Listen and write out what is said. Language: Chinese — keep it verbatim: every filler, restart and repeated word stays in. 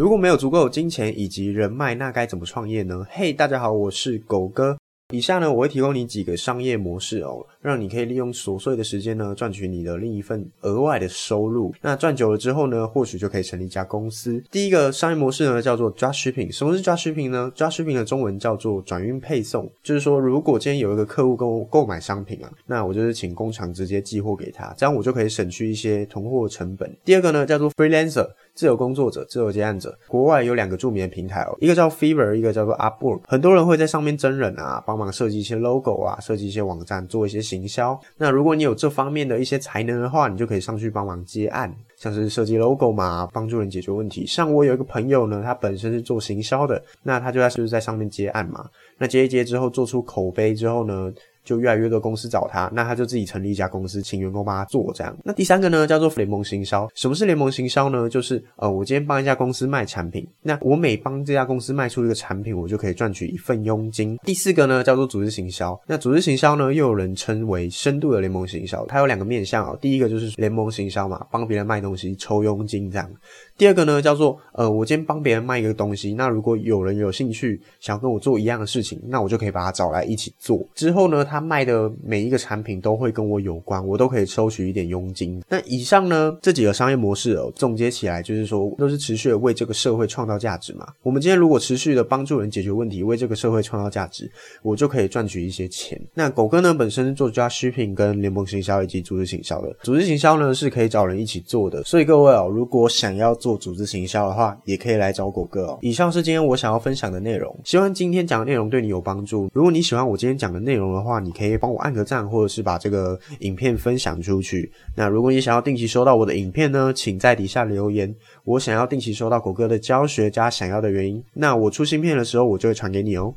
如果没有足够的金钱以及人脉，那该怎么创业呢？嘿、hey, 大家好，我是狗哥。以下呢，我会提供你几个商业模式哦，让你可以利用琐碎的时间呢，赚取你的另一份额外的收入。那赚久了之后呢，或许就可以成立一家公司。第一个商业模式呢，叫做 Dropshipping。 什么是 Dropshipping 呢？ Dropshipping 的中文叫做转运配送，就是说如果今天有一个客户跟我购买商品啊，那我就是请工厂直接寄货给他，这样我就可以省去一些囤货成本。第二个呢，叫做 Freelancer， 自由工作者、自由接案者。国外有两个著名的平台哦，一个叫 Fiverr， 一个叫做 Upwork。 很多人会在上面真人啊，帮忙设计一些 logo 啊，设计一些网站，做一些行销。那如果你有这方面的一些才能的话，你就可以上去帮忙接案，像是设计 logo 嘛，帮助人解决问题。像我有一个朋友呢，他本身是做行销的，那他就在就是在上面接案嘛。那接一接之后，做出口碑之后呢，就越来越多公司找他，那他就自己成立一家公司，请员工帮他做这样。那第三个呢，叫做联盟行销。什么是联盟行销呢？就是呃，我今天帮一家公司卖产品，那我每帮这家公司卖出一个产品，我就可以赚取一份佣金。第四个呢，叫做组织行销。那组织行销呢，又有人称为深度的联盟行销。它有两个面向哦，第一个就是联盟行销嘛，帮别人卖东西抽佣金这样。第二个呢，叫做呃，我今天帮别人卖一个东西，那如果有人有兴趣想跟我做一样的事情，那我就可以把他找来一起做。之后呢，他卖的每一个产品都会跟我有关，我都可以收取一点佣金。那以上呢，这几个商业模式哦，总结起来就是说，都是持续的为这个社会创造价值嘛。我们今天如果持续的帮助人解决问题，为这个社会创造价值，我就可以赚取一些钱。那狗哥呢，本身是做 Dropshipping 跟联盟行销以及组织行销的。组织行销呢，是可以找人一起做的，所以各位哦，如果想要做组织行销的话，也可以来找狗哥哦。以上是今天我想要分享的内容，希望今天讲的内容对你有帮助。如果你喜欢我今天讲的内容的话，你可以帮我按个赞，或者是把这个影片分享出去。那如果你想要定期收到我的影片呢，请在底下留言，我想要定期收到狗哥的教学加想要的原因，那我出新片的时候我就会传给你哦。